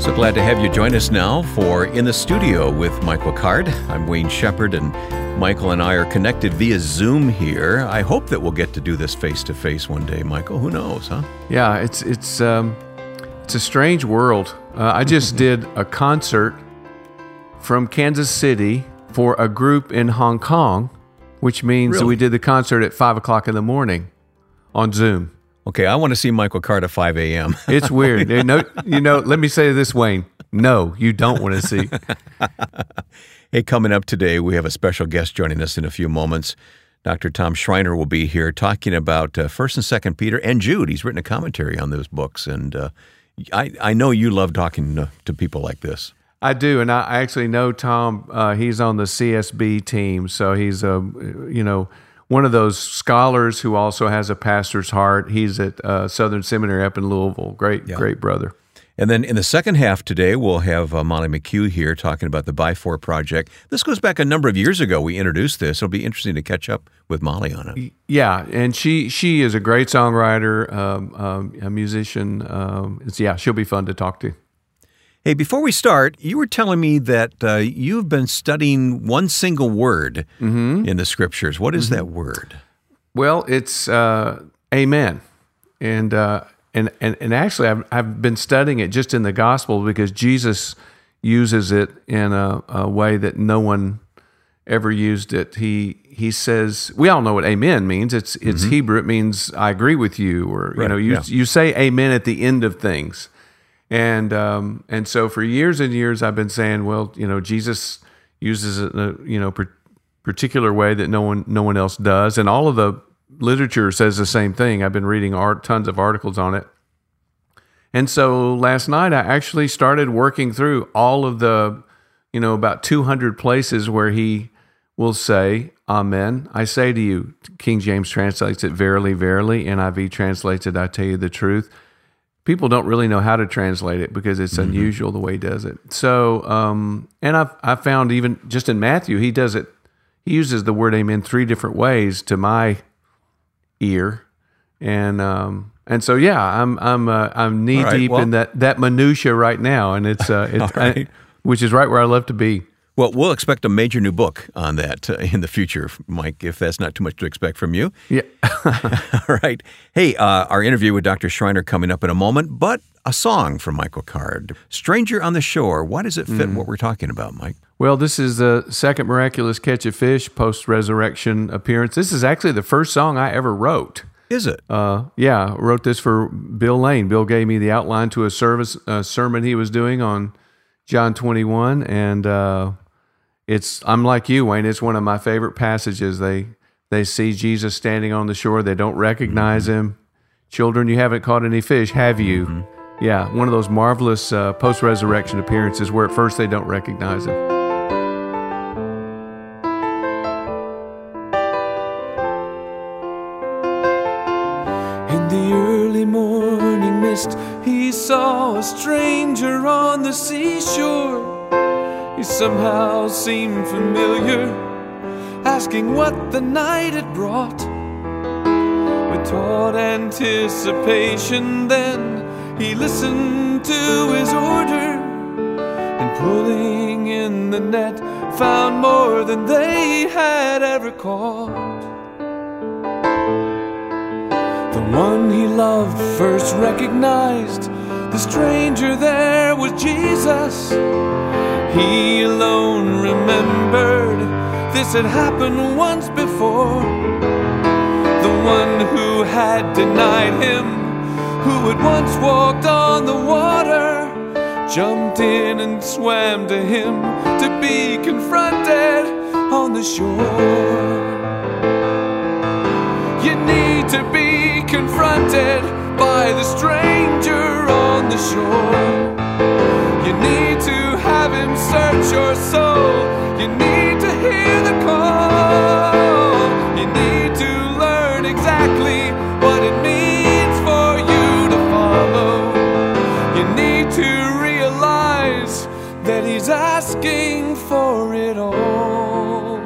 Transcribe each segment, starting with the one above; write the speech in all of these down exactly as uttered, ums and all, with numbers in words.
So glad to have you join us now for In the Studio with Michael Card. I'm Wayne Shepherd, and Michael and I are connected via Zoom here. I hope that we'll get to do this face-to-face one day, Michael. Who knows, huh? Yeah, it's it's um, it's a strange world. Uh, I just did a concert from Kansas City for a group in Hong Kong, which means really? that we did the concert at five o'clock in the morning on Zoom. Okay, I want to see Michael Card at five a.m. It's weird. No, you know, let me say this, Wayne. No, you don't want to see. Hey, coming up today, we have a special guest joining us in a few moments. Doctor Tom Schreiner will be here talking about uh, First and Second Peter and Jude. He's written a commentary on those books, and uh, I, I know you love talking to, to people like this. I do, and I actually know Tom. Uh, he's on the C S B team, so he's a, uh, you know, one of those scholars who also has a pastor's heart. He's at uh, Southern Seminary up in Louisville. Great, yeah. great brother. And then in the second half today, we'll have uh, Molly McHugh here talking about the By/For Project. This goes back a number of years ago. We introduced this. It'll be interesting to catch up with Molly on it. Yeah, and she she is a great songwriter, um, um, a musician. Um, it's, yeah, she'll be fun to talk to. Hey, before we start, you were telling me that uh, you've been studying one single word mm-hmm. in the Scriptures. What is mm-hmm. that word? Well, it's uh, amen. And, uh, and and and actually, I've, I've been studying it just in the gospel because Jesus uses it in a, a way that no one ever used it. He he says, we all know what amen means. It's it's mm-hmm. Hebrew. It means I agree with you, or right. you know, you yeah. you say amen at the end of things. And um, and so for years and years, I've been saying, well, you know, Jesus uses it in a you know per- particular way that no one no one else does, and all of the literature says the same thing. I've been reading art, tons of articles on it, and so last night I actually started working through all of the, you know, about two hundred places where he will say, "Amen, I say to you." King James translates it, "Verily, verily." N I V translates it, "I tell you the truth." People don't really know how to translate it because it's mm-hmm. unusual the way he does it. So, um, and I've, I found even just in Matthew, he does it, he uses the word amen three different ways to my ear. And, um, and so, yeah, I'm, I'm, uh, I'm knee right, deep well, in that, that minutia right now. And it's, uh, it's, right. I, which is right where I love to be. Well, we'll expect a major new book on that uh, in the future, Mike, if that's not too much to expect from you. Yeah. All right. Hey, uh, our interview with Doctor Schreiner coming up in a moment, but a song from Michael Card, Stranger on the Shore. Why does it fit mm. what we're talking about, Mike? Well, this is the second miraculous catch of fish post-resurrection appearance. This is actually the first song I ever wrote. Is it? Uh, yeah, I wrote this for Bill Lane. Bill gave me the outline to a service a sermon he was doing on John twenty-one, and... Uh, It's I'm like you, Wayne. It's one of my favorite passages. They they see Jesus standing on the shore. They don't recognize mm-hmm. him. Children, you haven't caught any fish, have you? Mm-hmm. Yeah, one of those marvelous uh, post-resurrection appearances where at first they don't recognize him. In the early morning mist, he saw a stranger on the seashore. He somehow seemed familiar, asking what the night had brought. With taut anticipation then, he listened to his order, and pulling in the net, found more than they had ever caught. The one he loved first recognized, the stranger there was Jesus. He alone remembered this had happened once before. The one who had denied him, who had once walked on the water, jumped in and swam to him to be confronted on the shore. You need to be confronted by the stranger on the shore. You need to have Him search your soul. You need to hear the call. You need to learn exactly what it means for you to follow. You need to realize that He's asking for it all.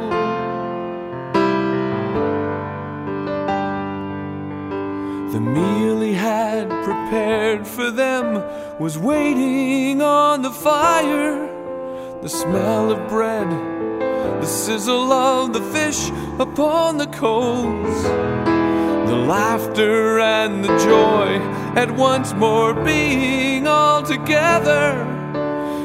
The meal He had prepared for them was waiting on the fire. The smell of bread, the sizzle of the fish upon the coals, the laughter and the joy at once more being all together.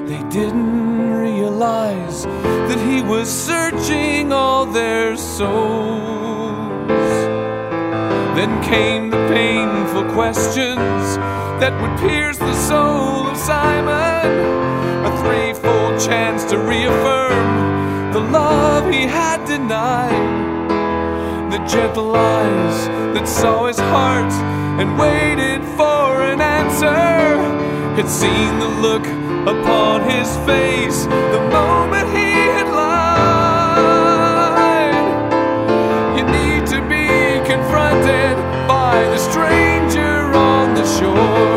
They didn't realize that He was searching all their souls. Then came the painful questions that would pierce the soul of Simon, a threefold chance to reaffirm the love he had denied, the gentle eyes that saw his heart and waited for an answer, had seen the look upon his face the moment he had lied. You need to be confronted by the stranger on the shore.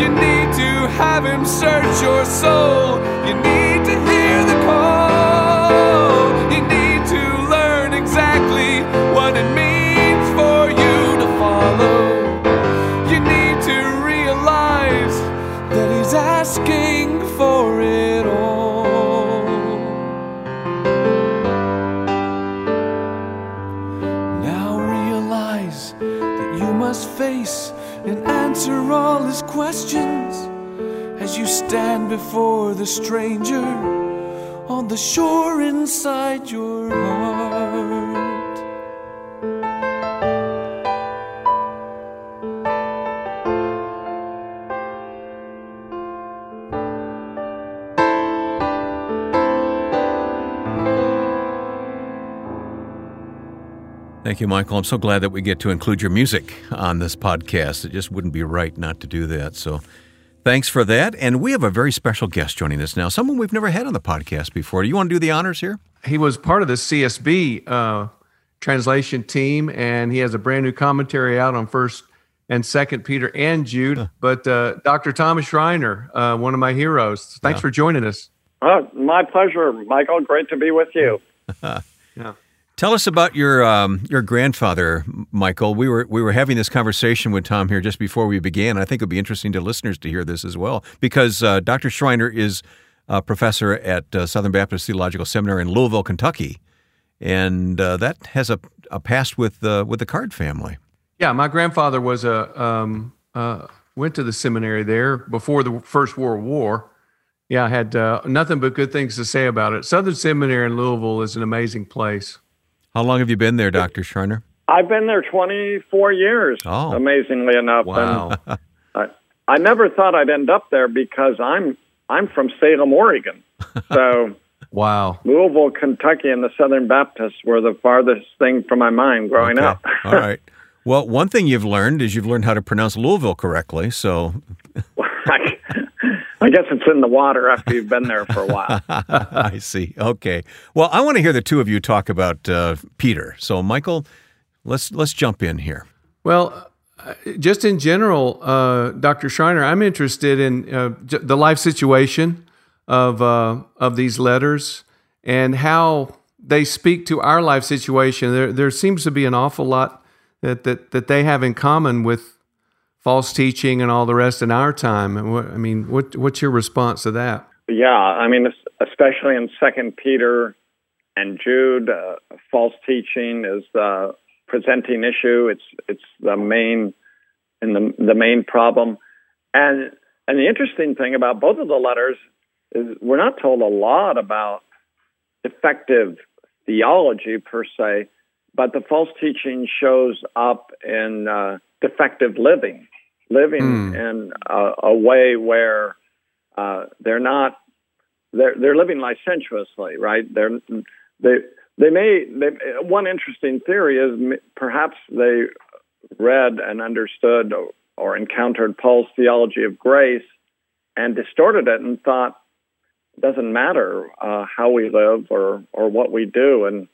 You need to have Him search your soul. You need to hear the call. You need to learn exactly what it means for you to follow. You need to realize that He's asking for it all. Now realize that you must face and answer all His questions as you stand before the stranger on the shore inside your heart. Thank you, Michael. I'm so glad that we get to include your music on this podcast. It just wouldn't be right not to do that. So thanks for that. And we have a very special guest joining us now, someone we've never had on the podcast before. Do you want to do the honors here? He was part of the C S B uh, translation team, and he has a brand new commentary out on First and Second Peter and Jude. Huh. But uh, Doctor Tom Schreiner, uh, one of my heroes, thanks yeah. for joining us. Oh, my pleasure, Michael. Great to be with you. yeah. Tell us about your um, your grandfather, Michael. We were we were having this conversation with Tom here just before we began. I think it would be interesting to listeners to hear this as well, because uh, Doctor Schreiner is a professor at uh, Southern Baptist Theological Seminary in Louisville, Kentucky, and uh, that has a, a past with uh, with the Card family. Yeah, my grandfather was a um, uh, went to the seminary there before the First World War. Yeah, I had uh, nothing but good things to say about it. Southern Seminary in Louisville is an amazing place. How long have you been there, Doctor Schreiner? I've been there twenty-four years, oh. amazingly enough. Wow. And I, I never thought I'd end up there because I'm I'm from Salem, Oregon. So wow. Louisville, Kentucky, and the Southern Baptists were the farthest thing from my mind growing okay. up. All right. Well, one thing you've learned is you've learned how to pronounce Louisville correctly, so... I guess it's in the water after you've been there for a while. I see. Okay. Well, I want to hear the two of you talk about uh, Peter. So, Michael, let's let's jump in here. Well, just in general, uh, Doctor Schreiner, I'm interested in uh, the life situation of uh, of these letters and how they speak to our life situation. There there seems to be an awful lot that that, that they have in common with false teaching and all the rest in our time. And what, I mean, what what's your response to that? Yeah, I mean, especially in Second Peter and Jude, uh, false teaching is the presenting issue. It's it's the main and the the main problem. And and the interesting thing about both of the letters is we're not told a lot about effective theology per se, but the false teaching shows up in uh, defective living. living mm. in a, a way where uh, they're not they're they're living licentiously, right? They're they they may they, one interesting theory is perhaps they read and understood or encountered Paul's theology of grace and distorted it and thought it doesn't matter uh, how we live or or what we do. And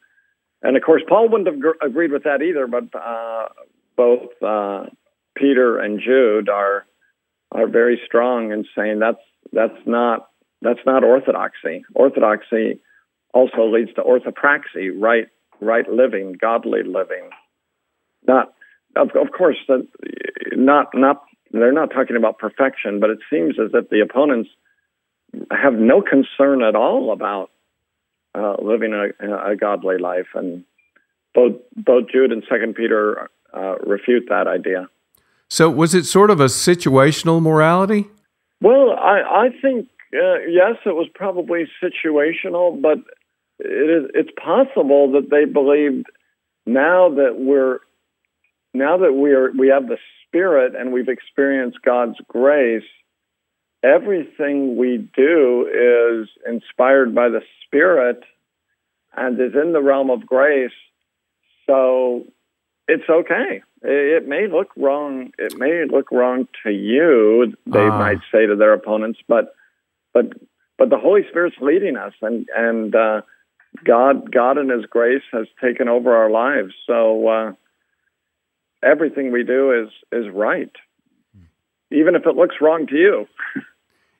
and of course, Paul wouldn't have gr- agreed with that either. But uh, both uh, Peter and Jude are are very strong in saying that's that's not that's not orthodoxy. Orthodoxy also leads to orthopraxy, right right living, godly living. Not of, of course that not not they're not talking about perfection, but it seems as if the opponents have no concern at all about uh, living a, a godly life, and both both Jude and Second Peter uh, refute that idea. So was it sort of a situational morality? Well, I, I think, uh, yes, it was probably situational, but it is, it's possible that they believed now that we're now that we are we have the Spirit and we've experienced God's grace, everything we do is inspired by the Spirit and is in the realm of grace, so it's okay. It may look wrong. It may look wrong to you, they uh. might say to their opponents, but but but the Holy Spirit's leading us, and and uh, God God in His grace has taken over our lives. So uh, everything we do is is right, even if it looks wrong to you.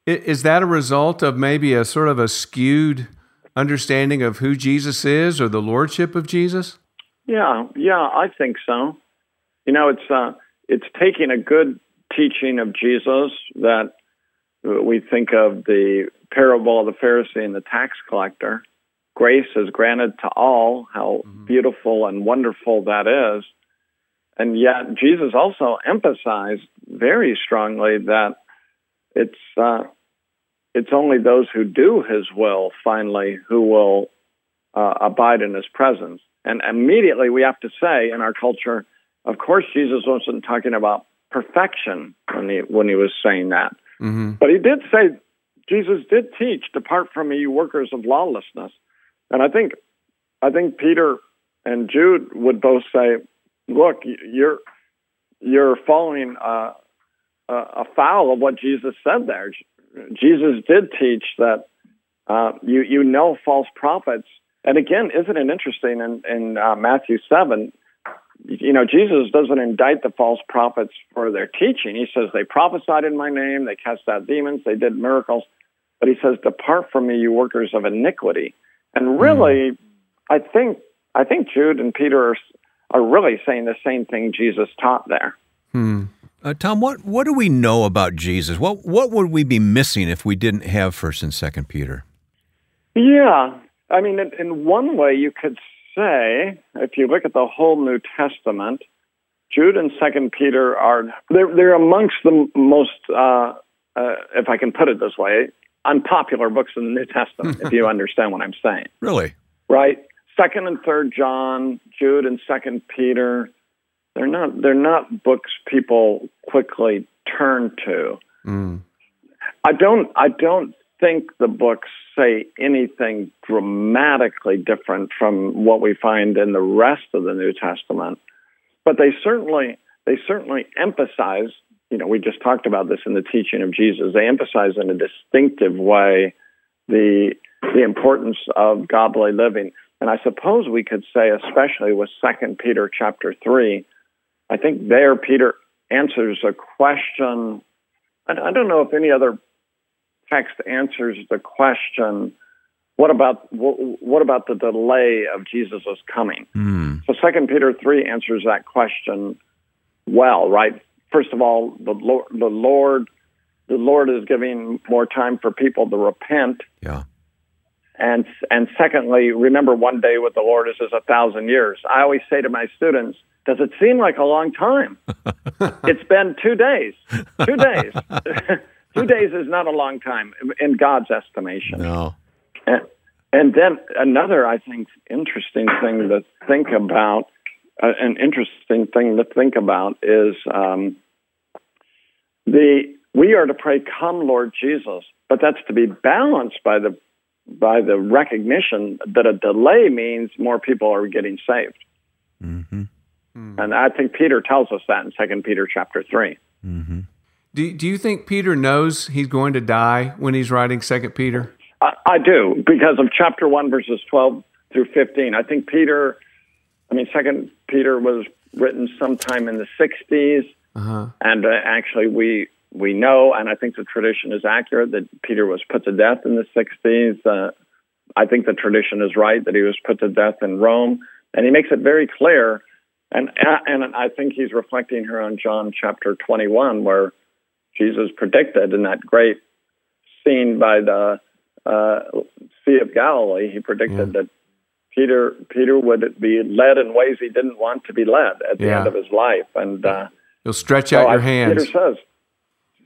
Is that a result of maybe a sort of a skewed understanding of who Jesus is or the lordship of Jesus? Yeah, yeah, I think so. You know, it's uh, it's taking a good teaching of Jesus that we think of the parable of the Pharisee and the tax collector. Grace is granted to all, how mm-hmm. beautiful and wonderful that is. And yet Jesus also emphasized very strongly that it's uh, it's only those who do His will, finally, who will uh, abide in His presence. And immediately we have to say in our culture, of course, Jesus wasn't talking about perfection when he when he was saying that. Mm-hmm. But he did say, Jesus did teach, depart from me, you workers of lawlessness. And I think I think Peter and Jude would both say, look, you're you're following uh, uh, afoul of what Jesus said there. Jesus did teach that uh, you you know false prophets. And again, isn't it interesting in, in uh, Matthew seven, you know, Jesus doesn't indict the false prophets for their teaching. He says, they prophesied in my name, they cast out demons, they did miracles. But he says, depart from me, you workers of iniquity. And really, I think I think Jude and Peter are, are really saying the same thing Jesus taught there. Hmm. Uh, Tom, what, what do we know about Jesus? What, what would we be missing if we didn't have First and Second Peter? Yeah. I mean, in one way you could say, if you look at the whole New Testament, Jude and Second Peter are, they're, they're amongst the most, uh, uh, if I can put it this way, unpopular books in the New Testament, if you understand what I'm saying. Really? Right? Second and Third John, Jude and Second Peter, they're not, they're not books people quickly turn to. Mm. I don't, I don't, think the books say anything dramatically different from what we find in the rest of the New Testament, but they certainly they certainly emphasize, you know, we just talked about this in the teaching of Jesus, they emphasize in a distinctive way the the importance of godly living. And I suppose we could say, especially with Second Peter chapter three, I think there Peter answers a question, and I don't know if any other text answers the question, what about what about the delay of Jesus' coming? Mm. So Second Peter three answers that question well, right? First of all, the Lord, the Lord, the Lord is giving more time for people to repent. Yeah. And and secondly, remember, one day with the Lord is as a thousand years. I always say to my students, does it seem like a long time? It's been two days. Two days. Two days is not a long time in God's estimation. No. And, and then another, I think, interesting thing to think about, uh, an interesting thing to think about is um, the we are to pray, "Come, Lord Jesus," but that's to be balanced by the by the recognition that a delay means more people are getting saved. Mm-hmm. Mm-hmm. And I think Peter tells us that in Second Peter chapter three. Mm-hmm. Do, do you think Peter knows he's going to die when he's writing Second Peter? I, I do, because of chapter one, verses twelve through fifteen. I think Peter, I mean, Second Peter was written sometime in the sixties, uh-huh. and uh, actually we we know, and I think the tradition is accurate, that Peter was put to death in the sixties. Uh, I think the tradition is right that he was put to death in Rome, and he makes it very clear, and uh, and I think he's reflecting here on John chapter twenty-one, where Jesus predicted in that great scene by the uh, Sea of Galilee, he predicted yeah. that Peter Peter would be led in ways he didn't want to be led at the yeah. end of his life. And uh, You'll stretch out so your I, hands. Peter says,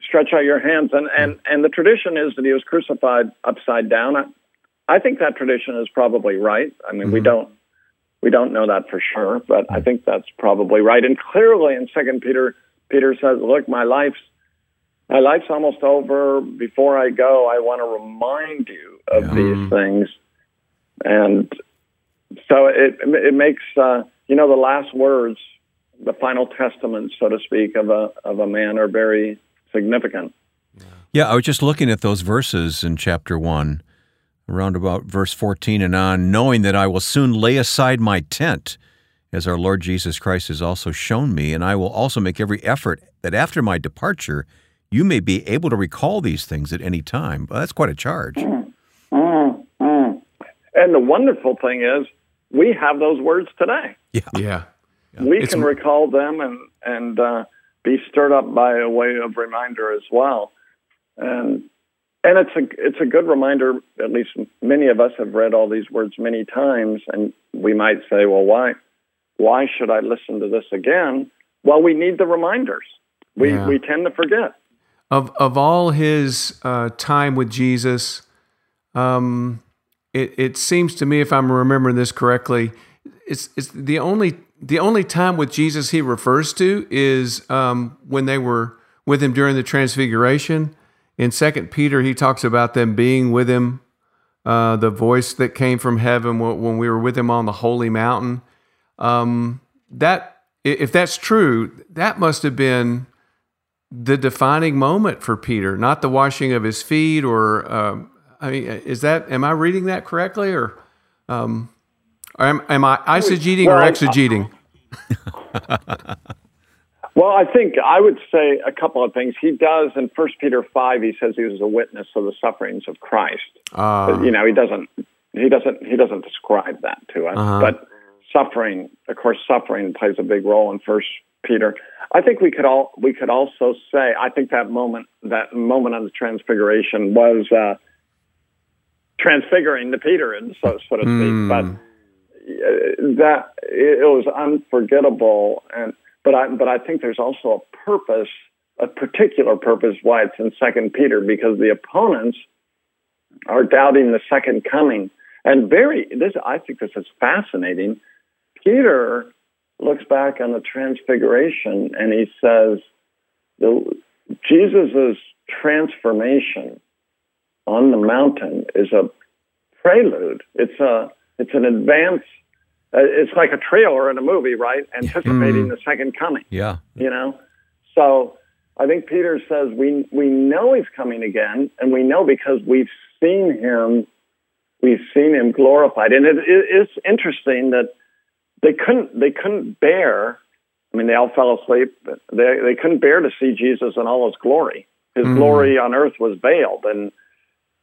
stretch out your hands. And, and, and the tradition is that he was crucified upside down. I, I think that tradition is probably right. I mean, mm-hmm. we don't we don't know that for sure, but I think that's probably right. And clearly in Second Peter, Peter says, look, my life's My life's almost over. Before I go, I want to remind you of yeah. these things. And so it it makes, uh, you know, the last words, the final testament, so to speak, of a of a man are very significant. Yeah, I was just looking at those verses in chapter one, around about verse fourteen and on, knowing that I will soon lay aside my tent, as our Lord Jesus Christ has also shown me, and I will also make every effort that after my departure, you may be able to recall these things at any time. Well, that's quite a charge. Mm, mm, mm. And the wonderful thing is, we have those words today. Yeah, yeah. yeah. We it's can recall them and and uh, be stirred up by a way of reminder as well. And and it's a it's a good reminder. At least many of us have read all these words many times, and we might say, "Well, why why should I listen to this again?" Well, we need the reminders. We yeah. we tend to forget. Of of all his uh, time with Jesus, um, it it seems to me, if I'm remembering this correctly, it's it's the only the only time with Jesus he refers to is um, when they were with him during the Transfiguration. In Second Peter, he talks about them being with him, uh, the voice that came from heaven when we were with him on the holy mountain. Um, that if that's true, that must have been the defining moment for Peter, not the washing of his feet, or um, I mean, is that? Am I reading that correctly, or, um, or am, am I eisegeting well, or exegeting? I, well, I think I would say a couple of things. He does in First Peter five. He says he was a witness of the sufferings of Christ. Uh, but, you know, he doesn't. He doesn't. He doesn't describe that to us. Uh-huh. But suffering, of course, suffering plays a big role in First Peter. I think we could all we could also say I think that moment that moment on the Transfiguration was uh, transfiguring to Peter, and so so to speak. Mm. But that it was unforgettable, and but I but I think there's also a purpose, a particular purpose why it's in Second Peter, because the opponents are doubting the second coming, and very this I think this is fascinating. Peter looks back on the Transfiguration, and he says, Jesus' transformation on the mountain is a prelude. It's a, it's an advance. Uh, it's like a trailer in a movie, right? Anticipating mm. the second coming. Yeah, you know. So I think Peter says we we know he's coming again, and we know because we've seen him, we've seen him glorified. And it, it, it's interesting that. They couldn't. They couldn't bear. I mean, they all fell asleep. They they couldn't bear to see Jesus in all his glory. His mm. glory on earth was veiled, and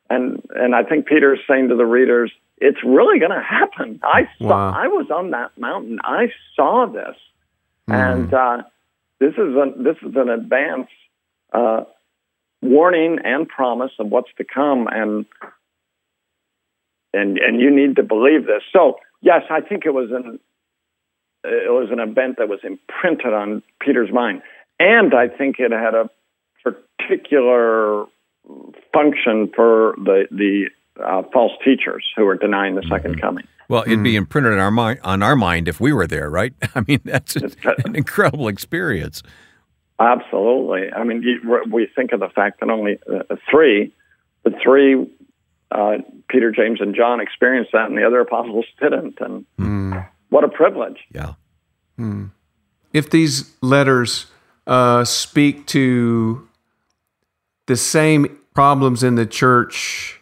and and I think Peter's saying to the readers, "It's really going to happen. I saw. Wow. I was on that mountain. I saw this, mm. and uh, this is a, this is an advance uh, warning and promise of what's to come, and and and you need to believe this." So yes, I think it was an It was an event that was imprinted on Peter's mind. And I think it had a particular function for the the uh, false teachers who were denying the second mm-hmm. coming. Well, it'd mm-hmm. be imprinted on our, mind, on our mind if we were there, right? I mean, that's a, an incredible experience. Absolutely. I mean, we think of the fact that only uh, three, the three, uh, Peter, James, and John experienced that, and the other apostles didn't. And mm. What a privilege. Yeah. Hmm. If these letters uh, speak to the same problems in the church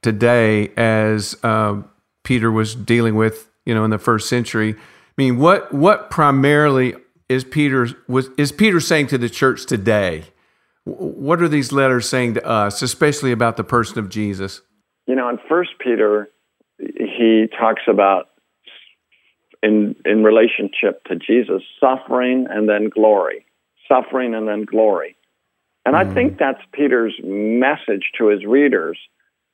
today as uh, Peter was dealing with, you know, in the first century. I mean, what what primarily is Peter was is Peter saying to the church today? What are these letters saying to us, especially about the person of Jesus? You know, in First Peter, he talks about in in relationship to Jesus, suffering and then glory, suffering and then glory. And I think that's Peter's message to his readers.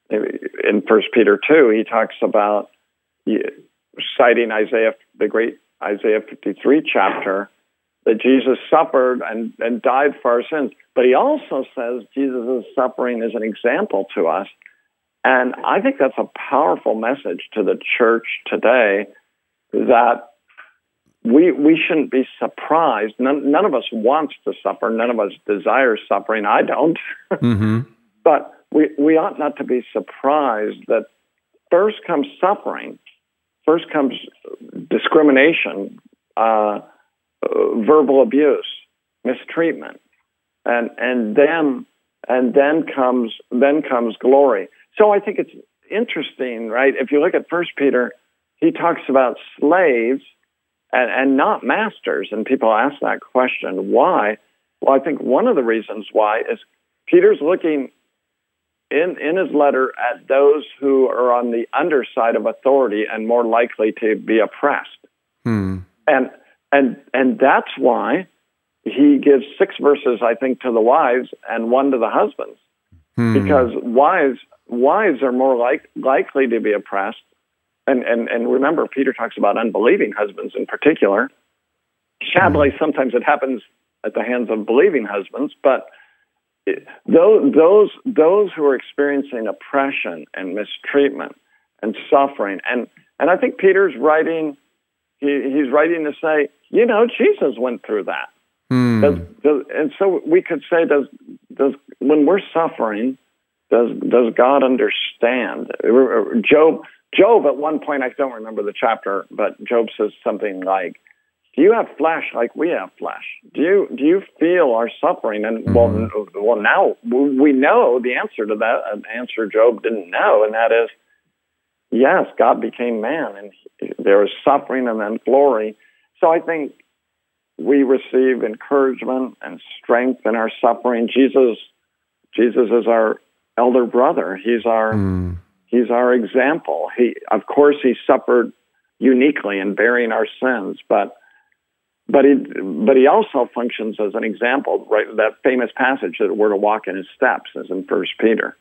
In First Peter two, he talks about, citing Isaiah, the great Isaiah fifty-three chapter, that Jesus suffered and, and died for our sins. But he also says Jesus' suffering is an example to us. And I think that's a powerful message to the church today, that We we shouldn't be surprised. None, none of us wants to suffer. None of us desire suffering. I don't. Mm-hmm. But we, we ought not to be surprised that first comes suffering, first comes discrimination, uh, verbal abuse, mistreatment, and and then and then comes then comes glory. So I think it's interesting, right? If you look at First Peter, he talks about slaves. And, and not masters. And people ask that question, why? Well, I think one of the reasons why is Peter's looking in, in his letter at those who are on the underside of authority and more likely to be oppressed. Hmm. And, and, and that's why he gives six verses, I think, to the wives and one to the husbands. Hmm. Because wives, wives are more like, likely to be oppressed. And, and and remember, Peter talks about unbelieving husbands in particular. Sadly, sometimes it happens at the hands of believing husbands, but those those those who are experiencing oppression and mistreatment and suffering, and and I think Peter's writing, he, he's writing to say, you know, Jesus went through that, mm. does, does, and so we could say, does does when we're suffering, does does God understand? Job. Job, at one point, I don't remember the chapter, but Job says something like, do you have flesh like we have flesh? Do you do you feel our suffering? And mm-hmm. well, well, now we know the answer to that, an answer Job didn't know, and that is, yes, God became man, and he, there was suffering and then glory. So I think we receive encouragement and strength in our suffering. Jesus, Jesus is our elder brother. He's our... Mm. He's our example. He, of course, he suffered uniquely in bearing our sins, but but he but he also functions as an example. Right, that famous passage that we're to walk in his steps is in First Peter.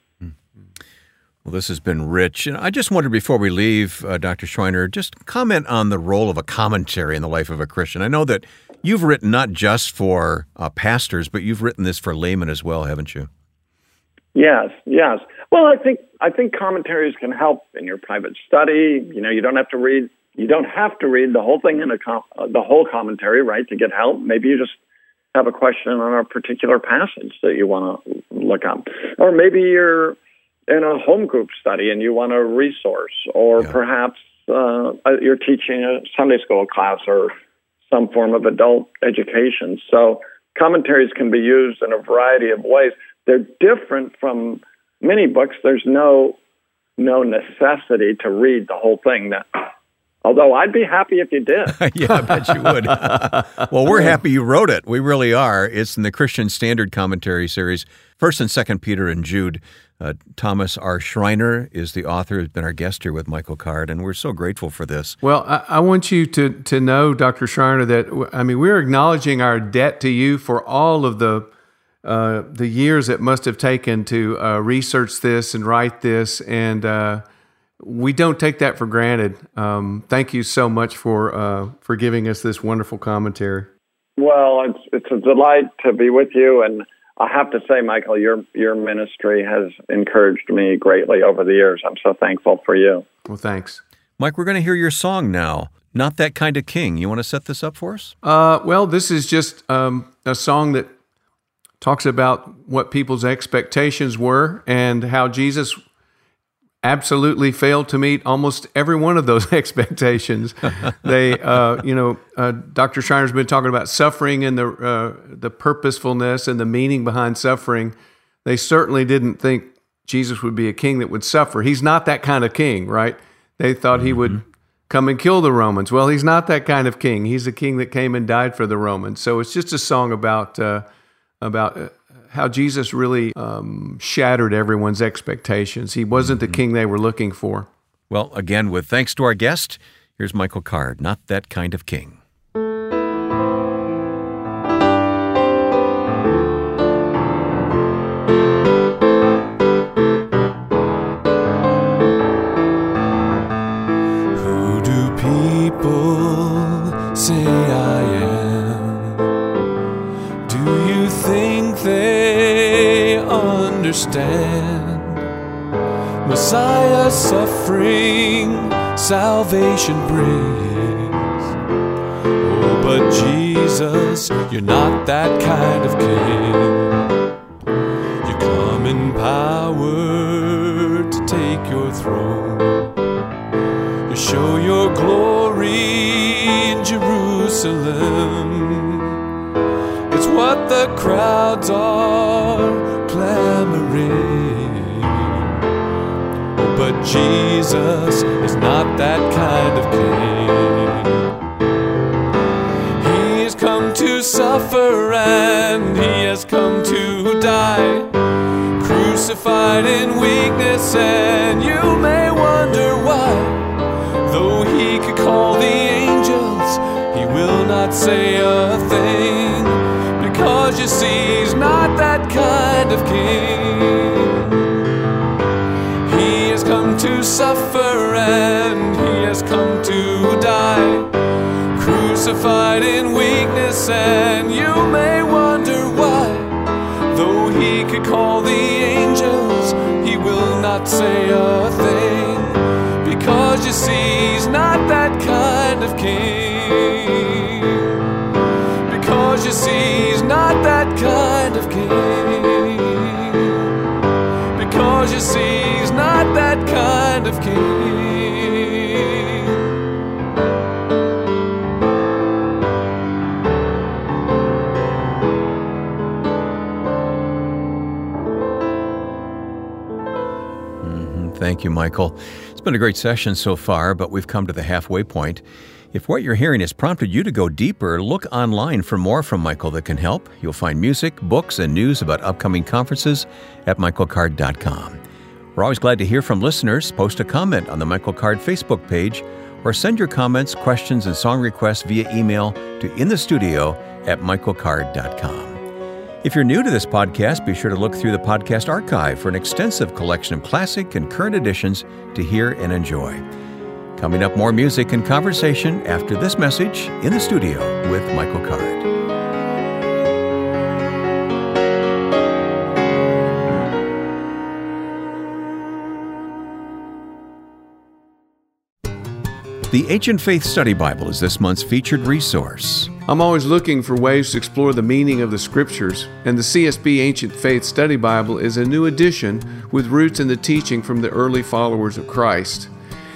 Well, this has been rich, and I just wondered before we leave, uh, Doctor Schreiner, just comment on the role of a commentary in the life of a Christian. I know that you've written not just for uh, pastors, but you've written this for laymen as well, haven't you? Yes, yes. Well, I think I think commentaries can help in your private study. You know, you don't have to read you don't have to read the whole thing in a com- uh, the whole commentary, right? To get help, maybe you just have a question on a particular passage that you want to look up, or maybe you're in a home group study and you want a resource, or yeah. perhaps uh, you're teaching a Sunday school class or some form of adult education. So commentaries can be used in a variety of ways. They're different from many books. There's no no necessity to read the whole thing. Now, although I'd be happy if you did. Yeah, I bet you would. Well, we're happy you wrote it. We really are. It's in the Christian Standard Commentary series, First and Second Peter and Jude. Uh, Thomas R. Schreiner is the author, who's been our guest here with Michael Card, and we're so grateful for this. Well, I, I want you to to know, Doctor Schreiner, that I mean we're acknowledging our debt to you for all of the. Uh, the years it must have taken to uh, research this and write this, and uh, we don't take that for granted. Um, thank you so much for uh, for giving us this wonderful commentary. Well, it's it's a delight to be with you, and I have to say, Michael, your your ministry has encouraged me greatly over the years. I'm so thankful for you. Well, thanks, Mike. We're going to hear your song now. Not That Kind of King. You want to set this up for us? Uh, well, this is just um, a song that. Talks about what people's expectations were and how Jesus absolutely failed to meet almost every one of those expectations. They, uh, you know, uh, Doctor Schreiner's been talking about suffering and the uh, the purposefulness and the meaning behind suffering. They certainly didn't think Jesus would be a king that would suffer. He's not that kind of king, right? They thought mm-hmm. he would come and kill the Romans. Well, he's not that kind of king. He's a king that came and died for the Romans. So it's just a song about uh, about how Jesus really um, shattered everyone's expectations. He wasn't mm-hmm. the king they were looking for. Well, again, with thanks to our guest, here's Michael Card, Not That Kind of King. Understand, Messiah suffering salvation brings. Oh, but Jesus, you're not that kind of king. You come in power to take your throne. You show your glory in Jerusalem. It's what the crowds are clamoring. Oh, but Jesus is not that kind of king. He has come to suffer and he has come to die, crucified in weakness, and you may wonder why. Though he could call the angels, he will not say a thing, because you see he's not that kind of king. He has come to suffer and he has come to die, crucified in weakness, and you may wonder why. Though he could call the angels, he will not say a thing, because you see he's not that kind of king. Because you see he's not that kind of king. Because you see he's not that kind of king. Mm-hmm. Thank you, Michael. It's been a great session so far, but we've come to the halfway point. If what you're hearing has prompted you to go deeper, look online for more from Michael that can help. You'll find music, books, and news about upcoming conferences at michael card dot com. We're always glad to hear from listeners. Post a comment on the Michael Card Facebook page, or send your comments, questions, and song requests via email to in the studio at michael card dot com. If you're new to this podcast, be sure to look through the podcast archive for an extensive collection of classic and current editions to hear and enjoy. Coming up, more music and conversation after this message in the studio with Michael Card. The Ancient Faith Study Bible is this month's featured resource. I'm always looking for ways to explore the meaning of the Scriptures, and the C S B Ancient Faith Study Bible is a new edition with roots in the teaching from the early followers of Christ.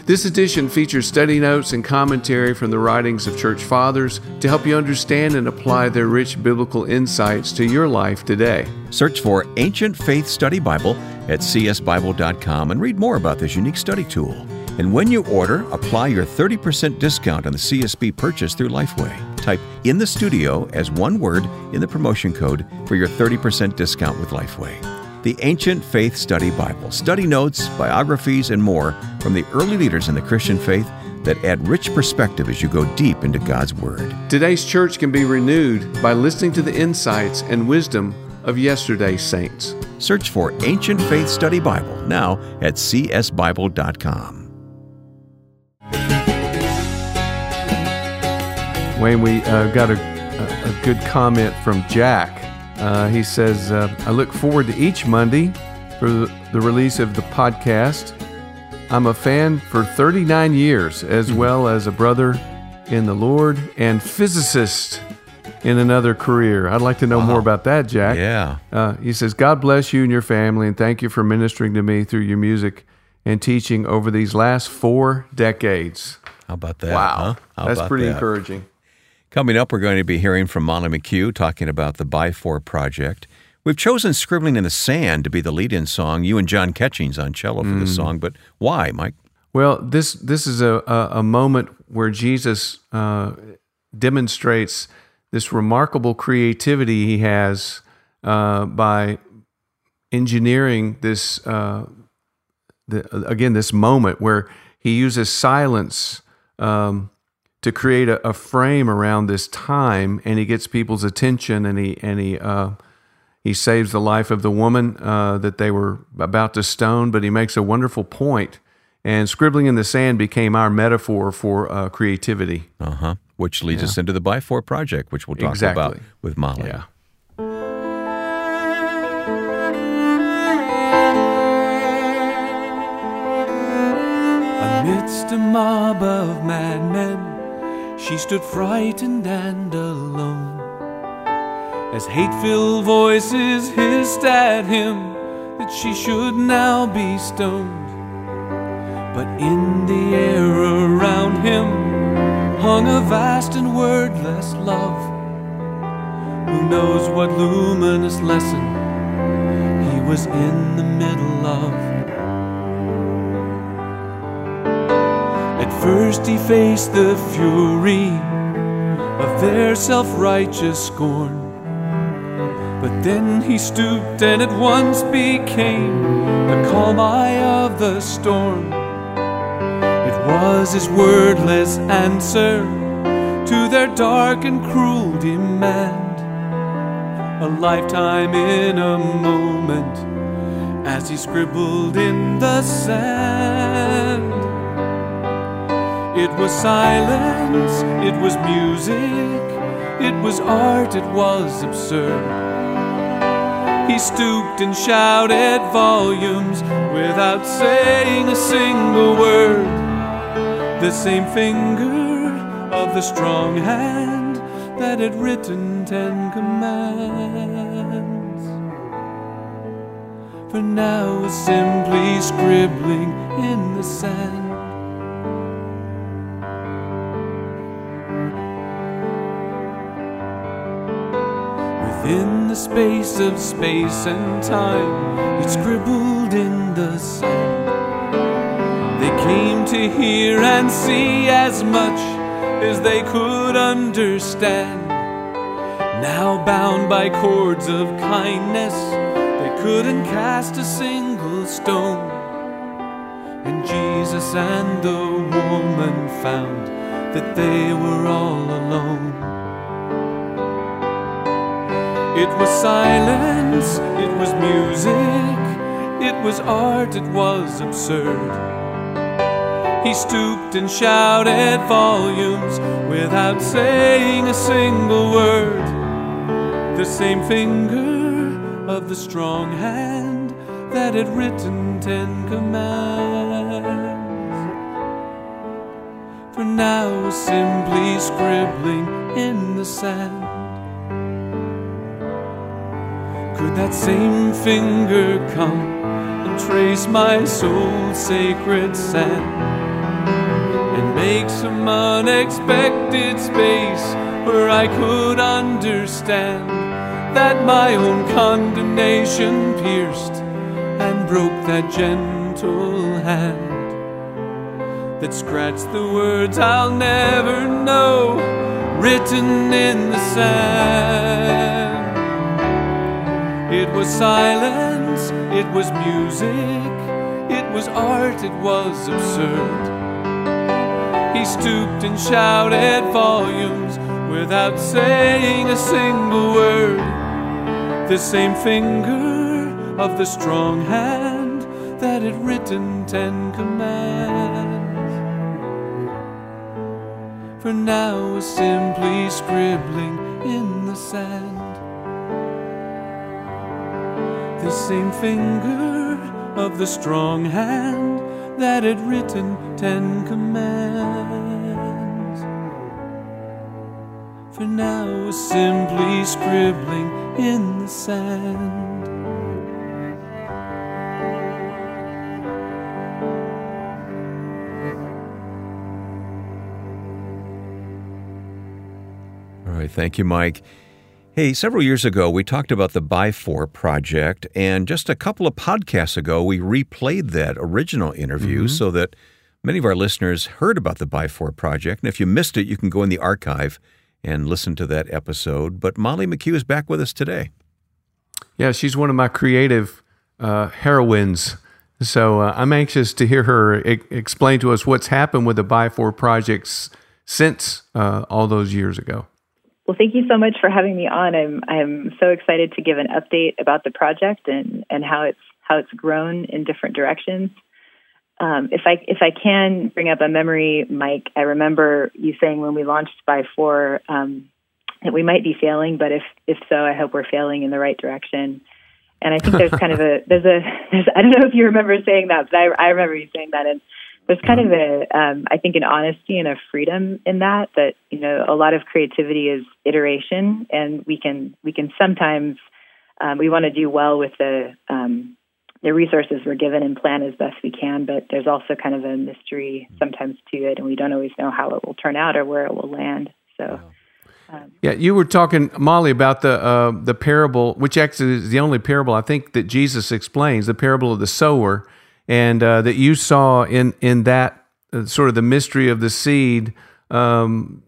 This edition features study notes and commentary from the writings of church fathers to help you understand and apply their rich biblical insights to your life today. Search for Ancient Faith Study Bible at c s bible dot com and read more about this unique study tool. And when you order, apply your thirty percent discount on the C S B purchase through Lifeway. Type "in the studio" as one word in the promotion code for your thirty percent discount with Lifeway. The Ancient Faith Study Bible. Study notes, biographies, and more from the early leaders in the Christian faith that add rich perspective as you go deep into God's Word. Today's church can be renewed by listening to the insights and wisdom of yesterday's saints. Search for Ancient Faith Study Bible now at c s bible dot com. Wayne, we uh, got a, a, a good comment from Jack. Uh, he says, uh, I look forward to each Monday for the release of the podcast. I'm a fan for thirty-nine years, as well as a brother in the Lord and physicist in another career. I'd like to know wow. more about that, Jack. Yeah. Uh, he says, God bless you and your family, and thank you for ministering to me through your music and teaching over these last four decades. How about that? Wow. Huh? That's pretty that? encouraging. Coming up, we're going to be hearing from Molly McHugh talking about the By/For Project, We've chosen Scribbling in the Sand to be the lead-in song, you and John Ketchings on cello for mm. this song, but why, Mike? Well, this this is a, a moment where Jesus uh, demonstrates this remarkable creativity he has uh, by engineering this, uh, the, again, this moment where he uses silence um, to create a, a frame around this time, and he gets people's attention, and he and he uh, he saves the life of the woman uh, that they were about to stone, but he makes a wonderful point. And Scribbling in the Sand became our metaphor for uh, creativity. Uh-huh. Which leads yeah. us into the By/For Project, which we'll talk exactly. about with Molly. Yeah. Amidst a mob of madmen, she stood frightened and alone. As hateful voices hissed at him that she should now be stoned. But in the air around him hung a vast and wordless love. Who knows what luminous lesson he was in the middle of? At first he faced the fury of their self-righteous scorn. But then he stooped and at once became the calm eye of the storm. Was his wordless answer to their dark and cruel demand. A lifetime in a moment, as he scribbled in the sand. It was silence, it was music, it was art, it was absurd. He stooped and shouted volumes without saying a single word. The same finger of the strong hand that had written ten commands. For now is simply scribbling in the sand. Within the space of space and time, it scribbled in the sand. They came to hear and see as much as they could understand. Now bound by cords of kindness, they couldn't cast a single stone. And Jesus and the woman found that they were all alone. It was silence, it was music, it was art, it was absurd. He stooped and shouted volumes without saying a single word. The same finger of the strong hand that had written ten commands. For now was simply scribbling in the sand. Could that same finger come and trace my soul's sacred sand? Make some unexpected space where I could understand that my own condemnation pierced and broke that gentle hand that scratched the words I'll never know written in the sand. It was silence, it was music, it was art, it was absurd. He stooped and shouted volumes without saying a single word. The same finger of the strong hand that had written ten commands. For now is simply scribbling in the sand. The same finger of the strong hand that had written ten commands. For now was simply scribbling in the sand. All right, thank you, Mike. Hey, several years ago, we talked about the By/For Project, and just a couple of podcasts ago, we replayed that original interview mm-hmm. so that many of our listeners heard about the By/For Project. And if you missed it, you can go in the archive and listen to that episode. But Molly McHugh is back with us today. Yeah, she's one of my creative uh, heroines. So uh, I'm anxious to hear her e- explain to us what's happened with the By/For Projects since uh, all those years ago. Well, thank you so much for having me on. I'm I'm so excited to give an update about the project and, and how it's how it's grown in different directions. Um, if I if I can bring up a memory, Mike, I remember you saying when we launched By/For um, that we might be failing, but if if so, I hope we're failing in the right direction. And I think there's kind of a there's a there's, I don't know if you remember saying that, but I I remember you saying that. And there's kind of a, um, I think, an honesty and a freedom in that, that, you know, a lot of creativity is iteration, and we can we can sometimes, um, we want to do well with the um, the resources we're given and plan as best we can, but there's also kind of a mystery sometimes to it, and we don't always know how it will turn out or where it will land, so... Um, yeah, you were talking, Molly, about the uh, the parable, which actually is the only parable I think that Jesus explains, the parable of the sower. And uh, that you saw in in that uh, sort of the mystery of the seed, um,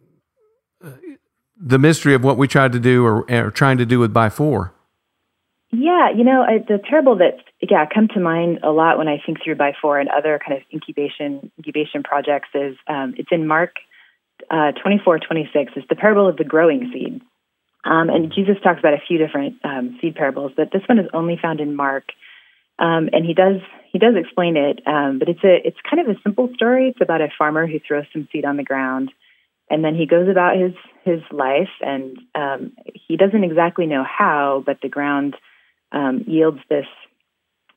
the mystery of what we tried to do or, or trying to do with By/For. Yeah, you know, I, the parable that yeah come to mind a lot when I think through By/For and other kind of incubation incubation projects is um, it's in Mark uh, twenty-four twenty-six. It's the parable of the growing seed, um, and Jesus talks about a few different um, seed parables, but this one is only found in Mark. Um, and he does he does explain it, um, but it's a it's kind of a simple story. It's about a farmer who throws some seed on the ground, and then he goes about his his life, and um, he doesn't exactly know how, but the ground um, yields this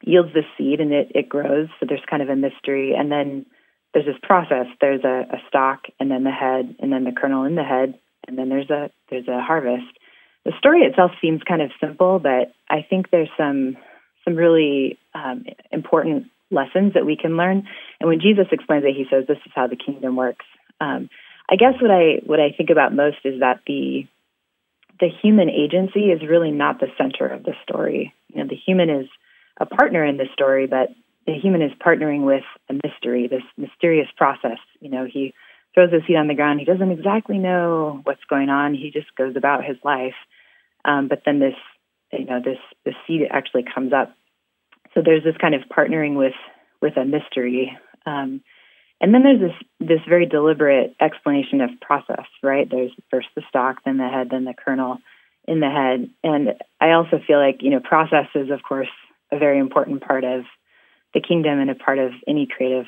yields this seed, and it, it grows. So there's kind of a mystery, and then there's this process. There's a, a stalk, and then the head, and then the kernel in the head, and then there's a there's a harvest. The story itself seems kind of simple, but I think there's some some really um, important lessons that we can learn. And when Jesus explains it, he says, this is how the kingdom works. Um, I guess what I what I think about most is that the the human agency is really not the center of the story. You know, the human is a partner in the story, but the human is partnering with a mystery, this mysterious process. You know, he throws a seed on the ground. He doesn't exactly know what's going on. He just goes about his life. Um, but then this you know, this, this seed actually comes up. So there's this kind of partnering with, with a mystery. Um, and then there's this, this very deliberate explanation of process, right? There's first the stalk, then the head, then the kernel in the head. And I also feel like, you know, process is, of course, a very important part of the kingdom and a part of any creative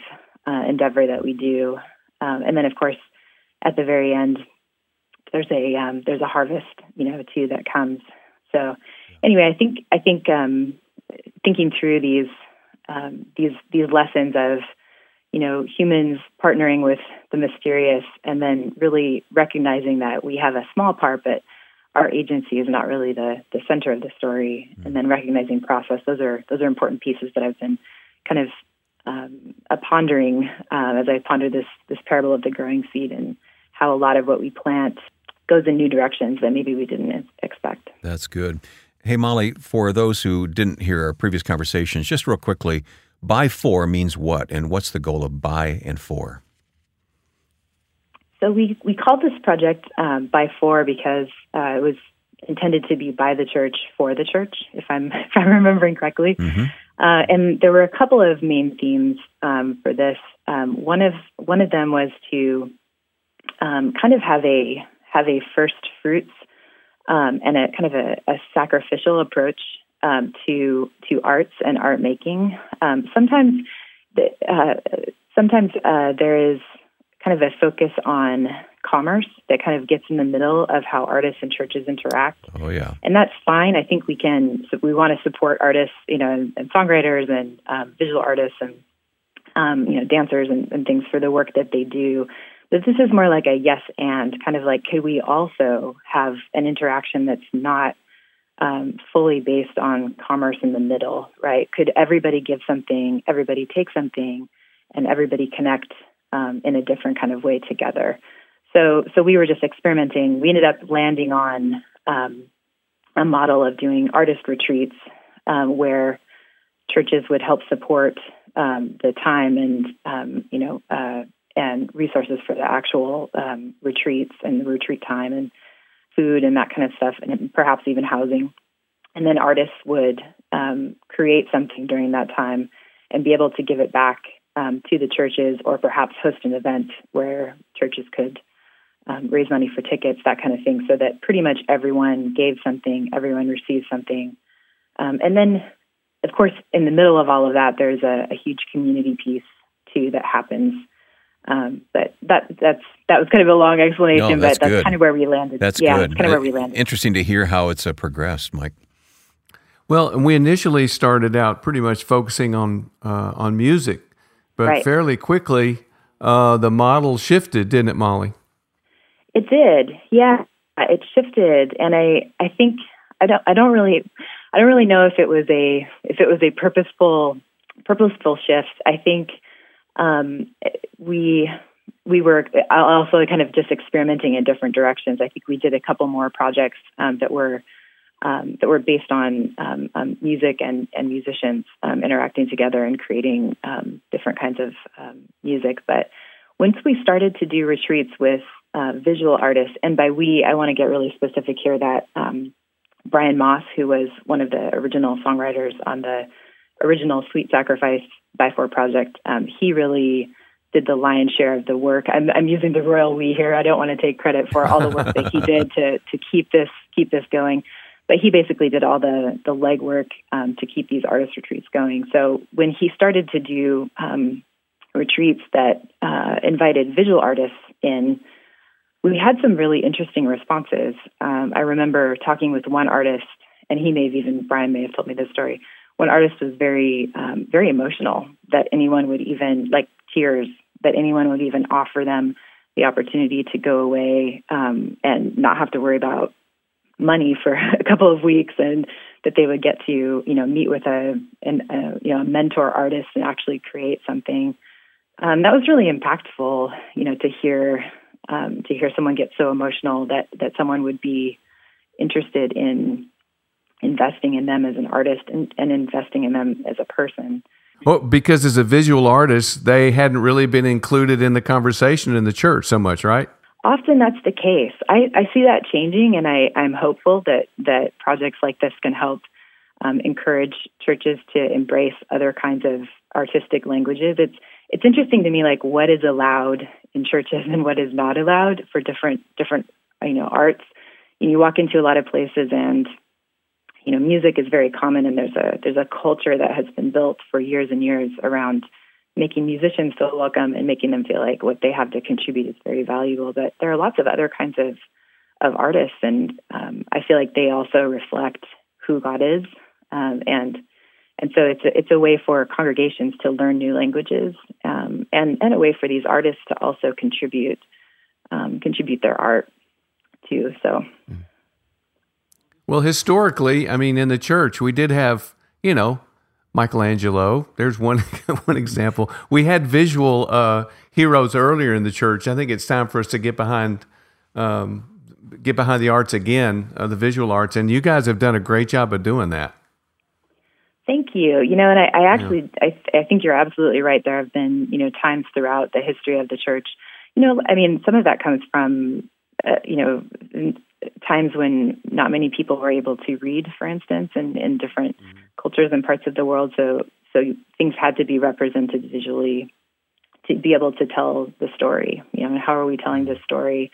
uh, endeavor that we do. Um, and then, of course, at the very end, there's a, um, there's a harvest, you know, too, that comes. So anyway, I think I think um, thinking through these um, these these lessons of, you know, humans partnering with the mysterious, and then really recognizing that we have a small part, but our agency is not really the, the center of the story, mm-hmm. and then recognizing process. Those are those are important pieces that I've been kind of um, a pondering uh, as I ponder this this parable of the growing seed and how a lot of what we plant goes in new directions that maybe we didn't expect. That's good. Hey, Molly, for those who didn't hear our previous conversations, just real quickly, By/For means what, and what's the goal of By and For? So we, we called this project um, By/For because uh, it was intended to be by the church for the church, if I'm if I'm remembering correctly. Mm-hmm. Uh, and there were a couple of main themes um, for this. Um, one of one of them was to um, kind of have a have a first fruits um, and a kind of a, a sacrificial approach um, to to arts and art making. Um, sometimes, the, uh, sometimes uh, there is kind of a focus on commerce that kind of gets in the middle of how artists and churches interact. Oh yeah, and that's fine. I think we can. We want to support artists, you know, and, and songwriters and um, visual artists and um, you know, dancers and, and things for the work that they do. But this is more like a yes and, kind of like, could we also have an interaction that's not um, fully based on commerce in the middle, right? Could everybody give something, everybody take something, and everybody connect um, in a different kind of way together? So so we were just experimenting. We ended up landing on um, a model of doing artist retreats um, where churches would help support um, the time and, um, you know, uh, and resources for the actual um, retreats and the retreat time and food and that kind of stuff, and perhaps even housing. And then artists would um, create something during that time and be able to give it back um, to the churches, or perhaps host an event where churches could um, raise money for tickets, that kind of thing, so that pretty much everyone gave something, everyone received something. Um, and then, of course, in the middle of all of that, there's a, a huge community piece, too, that happens. Um, but that that's that was kind of a long explanation, no, that's but that's good. kind of where we landed. That's yeah, good. That's kind of where we landed. Interesting to hear how it's uh, progressed, Mike. Well, we initially started out pretty much focusing on uh, on music, but right. fairly quickly uh, the model shifted, didn't it, Molly? It did. Yeah, it shifted, and I, I think I don't I don't really I don't really know if it was a if it was a purposeful purposeful shift. I think. Um, we we were also kind of just experimenting in different directions. I think we did a couple more projects um, that were um, that were based on um, um, music and, and musicians um, interacting together and creating um, different kinds of um, music. But once we started to do retreats with uh, visual artists, and by we, I want to get really specific here that um, Brian Moss, who was one of the original songwriters on the original Sweet Sacrifice By/For Project, um, he really did the lion's share of the work. I'm, I'm using the royal we here. I don't want to take credit for all the work that he did to to keep this keep this going, but he basically did all the the legwork um, to keep these artist retreats going. So when he started to do um, retreats that uh, invited visual artists in, we had some really interesting responses. Um, I remember talking with one artist, and he may have even Brian may have told me this story. One artist was very, um, very emotional that anyone would even, like tears, that anyone would even offer them the opportunity to go away um, and not have to worry about money for a couple of weeks, and that they would get to, you know, meet with a, an, a you know, a mentor artist and actually create something. Um, that was really impactful, you know, to hear um, to hear someone get so emotional that that someone would be interested in investing in them as an artist and, and investing in them as a person. Well, because as a visual artist, they hadn't really been included in the conversation in the church so much, right? Often that's the case. I, I see that changing, and I, I'm hopeful that, that projects like this can help um, encourage churches to embrace other kinds of artistic languages. It's it's interesting to me, like, what is allowed in churches and what is not allowed for different, different you know, arts. And you walk into a lot of places and you know, music is very common, and there's a there's a culture that has been built for years and years around making musicians feel welcome and making them feel like what they have to contribute is very valuable. But there are lots of other kinds of, of artists, and um, I feel like they also reflect who God is, um, and and so it's a, it's a way for congregations to learn new languages, um, and and a way for these artists to also contribute um, contribute their art too. So. Mm. Well, historically, I mean, in the church, we did have, you know, Michelangelo. There's one one example. We had visual uh, heroes earlier in the church. I think it's time for us to get behind um, get behind the arts again, uh, the visual arts. And you guys have done a great job of doing that. Thank you. You know, and I, I actually, yeah. I, th- I think you're absolutely right. There have been, you know, times throughout the history of the church. You know, I mean, some of that comes from, uh, you know. In, times when not many people were able to read, for instance, and in, in different mm-hmm. cultures and parts of the world. So so things had to be represented visually to be able to tell the story. You know, how are we telling this story?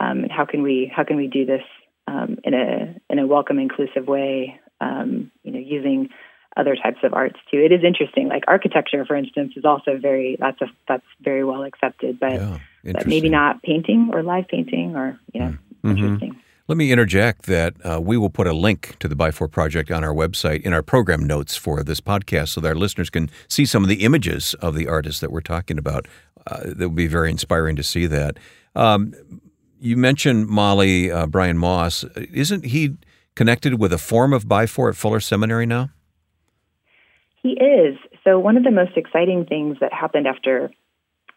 Um, how can we how can we do this um, in a in a welcome, inclusive way? Um, you know, using other types of arts too. It is interesting. Like architecture, for instance, is also very that's a, that's very well accepted, but, yeah, but maybe not painting or live painting or you know. Mm. Interesting. Mm-hmm. Let me interject that uh, we will put a link to the By/For Project on our website in our program notes for this podcast so that our listeners can see some of the images of the artists that we're talking about. Uh, that would be very inspiring to see that. Um, you mentioned Molly, uh, Brian Moss. Isn't he connected with a form of By/For at Fuller Seminary now? He is. So one of the most exciting things that happened after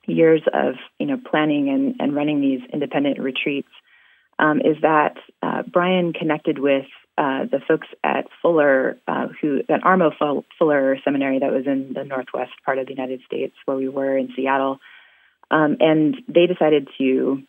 years of you know planning and, and running these independent retreats Um, is that uh, Brian connected with uh, the folks at Fuller, uh, who at Armo Fuller Seminary that was in the northwest part of the United States where we were in Seattle, um, and they decided to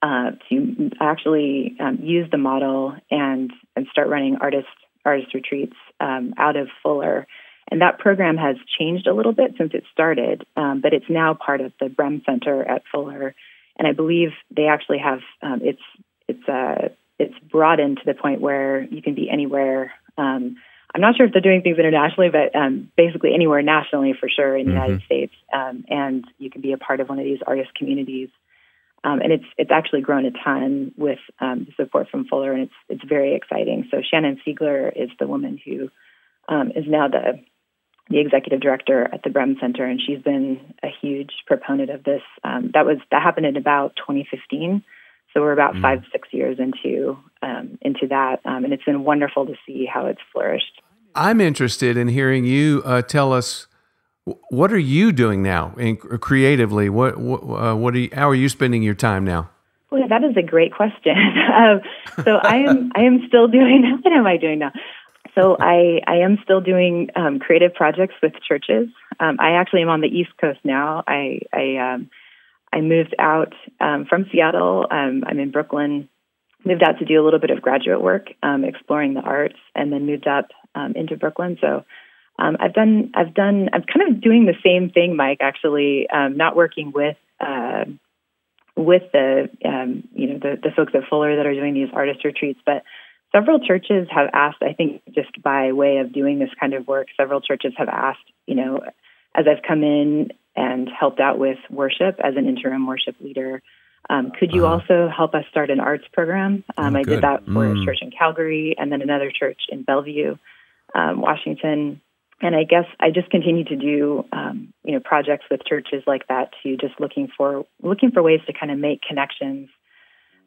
uh, to actually um, use the model and and start running artist artist retreats um, out of Fuller. And that program has changed a little bit since it started, um, but it's now part of the Brehm Center at Fuller. And I believe they actually have um, it's it's uh, it's broadened to the point where you can be anywhere. Um, I'm not sure if they're doing things internationally, but um, basically anywhere nationally for sure in the mm-hmm. United States, um, and you can be a part of one of these artist communities. Um, and it's it's actually grown a ton with um, support from Fuller, and it's it's very exciting. So Shannon Siegler is the woman who um, is now the the executive director at the Brehm Center, and she's been a huge proponent of this. Um, that was that happened in about twenty fifteen, so we're about mm. five, six years into um, into that, um, and it's been wonderful to see how it's flourished. I'm interested in hearing you uh, tell us what are you doing now in, creatively. What what, uh, what are you, how are you spending your time now? Well, that is a great question. um, so I am I am still doing what am I doing now? So I, I am still doing um, creative projects with churches. Um, I actually am on the East Coast now. I I, um, I moved out um, from Seattle. Um, I'm in Brooklyn. Moved out to do a little bit of graduate work, um, exploring the arts, and then moved up um, into Brooklyn. So um, I've done I've done I'm kind of doing the same thing, Mike. Actually, um, not working with uh, with the um, you know the, the folks at Fuller that are doing these artist retreats, but. Several churches have asked, I think just by way of doing this kind of work, several churches have asked, you know, as I've come in and helped out with worship as an interim worship leader, um, could you uh-huh. also help us start an arts program? Um, oh, I good. did that for mm. a church in Calgary and then another church in Bellevue, um, Washington. And I guess I just continue to do, um, you know, projects with churches like that too, just looking for looking for ways to kind of make connections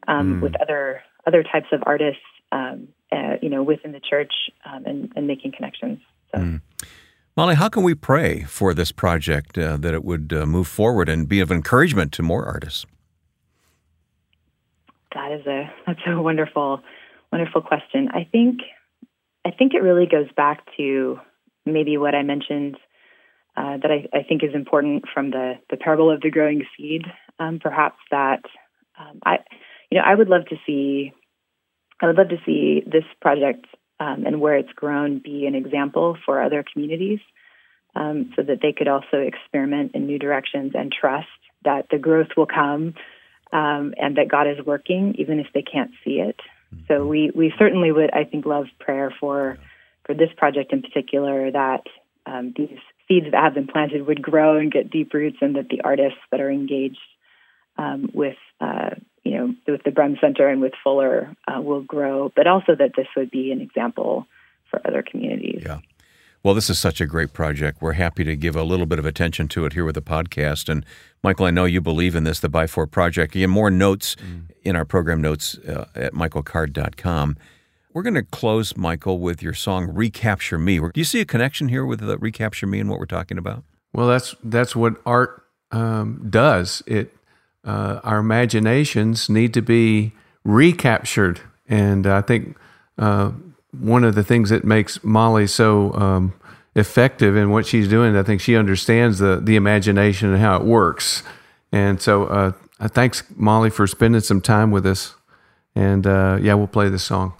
um, mm. with other other types of artists. Um, uh, you know, within the church um, and, and making connections. So. Mm. Molly, how can we pray for this project uh, that it would uh, move forward and be of encouragement to more artists? That is a that's a wonderful, wonderful question. I think I think it really goes back to maybe what I mentioned uh, that I, I think is important from the the parable of the growing seed. Um, perhaps that um, I, you know, I would love to see. I would love to see this project um, and where it's grown be an example for other communities um, so that they could also experiment in new directions and trust that the growth will come um, and that God is working, even if they can't see it. So we, we certainly would, I think, love prayer for for this project in particular, that um, these seeds that have been planted would grow and get deep roots, and that the artists that are engaged um, with uh you know, with the Brehm Center and with Fuller uh, will grow, but also that this would be an example for other communities. Yeah. Well, this is such a great project. We're happy to give a little bit of attention to it here with the podcast. And Michael, I know you believe in this, the By/For Project. Again, more notes mm. in our program notes uh, at michael card dot com. We're going to close, Michael, with your song, Recapture Me. Do you see a connection here with the Recapture Me and what we're talking about? Well, that's that's what art um, does. It Uh, our imaginations need to be recaptured. And I think uh, one of the things that makes Molly so um, effective in what she's doing, I think she understands the, the imagination and how it works. And so uh, thanks, Molly, for spending some time with us. And uh, yeah, we'll play this song.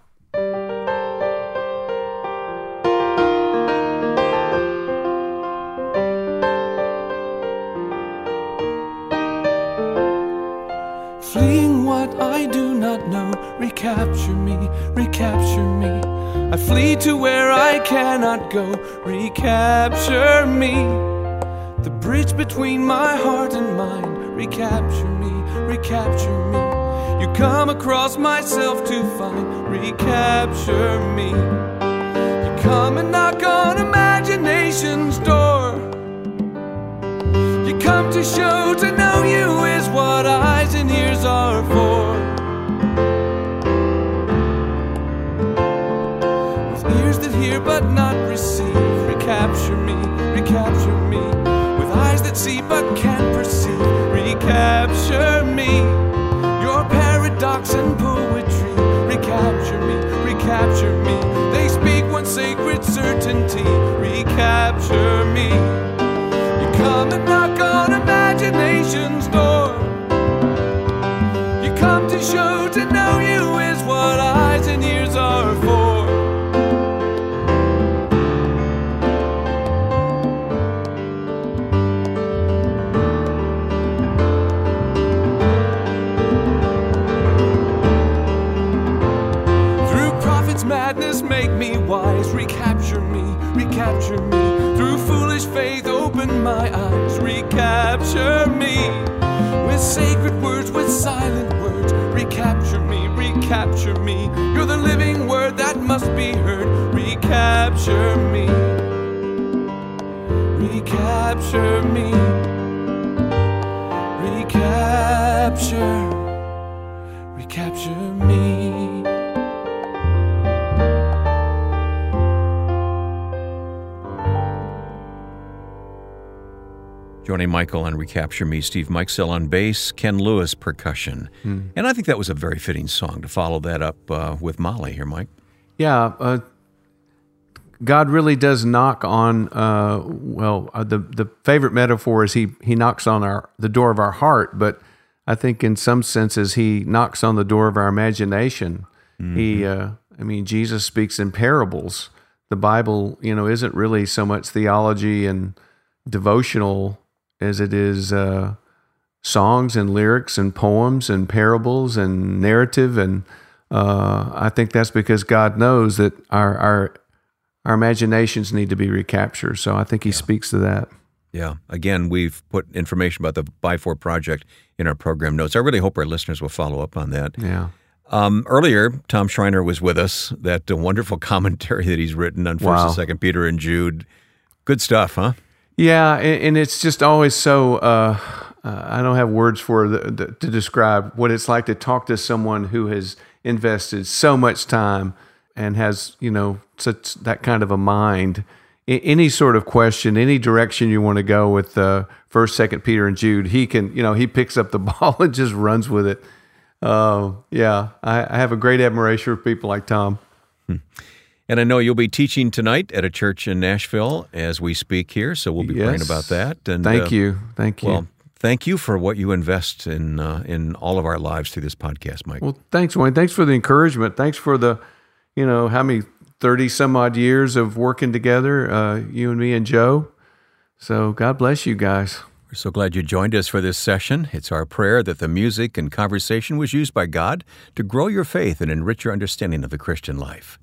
Fleeing what I do not know, recapture me, recapture me. I flee to where I cannot go, recapture me. The bridge between my heart and mind, recapture me, recapture me. You come across myself to find, recapture me. You come and knock on imagination's door. You come to show to know you is what eyes and ears are for. With ears that hear but not receive, recapture me, recapture me. With eyes that see but can't perceive, recapture me. Your paradox and poetry, recapture me, recapture me. capture me. They speak one sacred certainty, recapture me. You come and knock on imagination's door. You come to show to know you is what eyes and ears are for. Madness make me wise, recapture me, recapture me. Through foolish faith open my eyes, recapture me. With sacred words, with silent words, recapture me, recapture me. You're the living word that must be heard, recapture me, recapture me, recapture, recapture me. Joining Michael on Recapture Me, Steve Mikesell on bass, Ken Lewis percussion. Mm. And I think that was a very fitting song to follow that up uh, with Molly here, Mike. Yeah, uh, God really does knock on, uh, well, uh, the the favorite metaphor is he he knocks on our the door of our heart, but I think in some senses he knocks on the door of our imagination. Mm-hmm. He, uh, I mean, Jesus speaks in parables. The Bible, you know, isn't really so much theology and devotional as it is uh, songs and lyrics and poems and parables and narrative. And uh, I think that's because God knows that our our, our imaginations need to be recaptured. So I think he yeah. speaks to that. Yeah. Again, we've put information about the By/For Project in our program notes. I really hope our listeners will follow up on that. Yeah. Um, earlier, Tom Schreiner was with us, that uh, wonderful commentary that he's written on First wow. and Second Peter and Jude. Good stuff, huh? Yeah, and it's just always so, uh, uh, I don't have words for the, the, to describe what it's like to talk to someone who has invested so much time and has, you know, such that kind of a mind. I, any sort of question, any direction you want to go with uh, First, Second Peter, and Jude, he can, you know, he picks up the ball and just runs with it. Uh, yeah, I, I have a great admiration for people like Tom. Hmm. And I know you'll be teaching tonight at a church in Nashville as we speak here, so we'll be yes. praying about that. And thank uh, you. Thank you. Well, thank you for what you invest in uh, in all of our lives through this podcast, Mike. Well, thanks, Wayne. Thanks for the encouragement. Thanks for the, you know, how many, thirty-some-odd years of working together, uh, you and me and Joe. So God bless you guys. We're so glad you joined us for this session. It's our prayer that the music and conversation was used by God to grow your faith and enrich your understanding of the Christian life.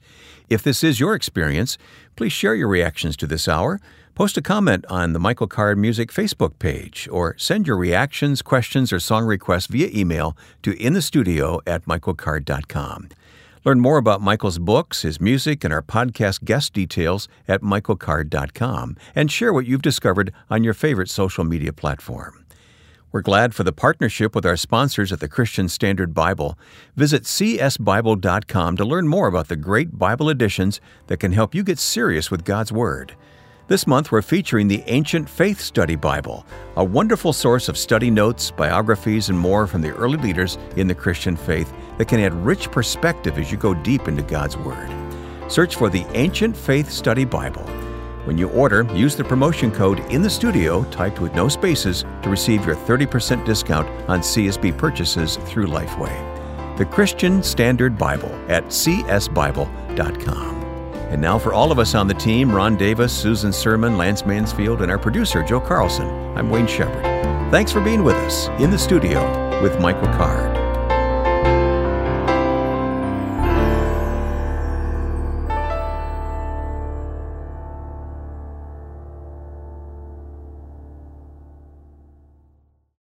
If this is your experience, please share your reactions to this hour. Post a comment on the Michael Card Music Facebook page, or send your reactions, questions, or song requests via email to in the studio at michael card dot com. Learn more about Michael's books, his music, and our podcast guest details at michael card dot com, and share what you've discovered on your favorite social media platform. We're glad for the partnership with our sponsors at the Christian Standard Bible. Visit c s bible dot com to learn more about the great Bible editions that can help you get serious with God's Word. This month, we're featuring the Ancient Faith Study Bible, a wonderful source of study notes, biographies, and more from the early leaders in the Christian faith that can add rich perspective as you go deep into God's Word. Search for the Ancient Faith Study Bible. When you order, use the promotion code in the studio, typed with no spaces, to receive your thirty percent discount on C S B purchases through Lifeway. The Christian Standard Bible at c s bible dot com. And now for all of us on the team, Ron Davis, Susan Sermon, Lance Mansfield, and our producer, Joe Carlson, I'm Wayne Shepherd. Thanks for being with us in the studio with Michael Card.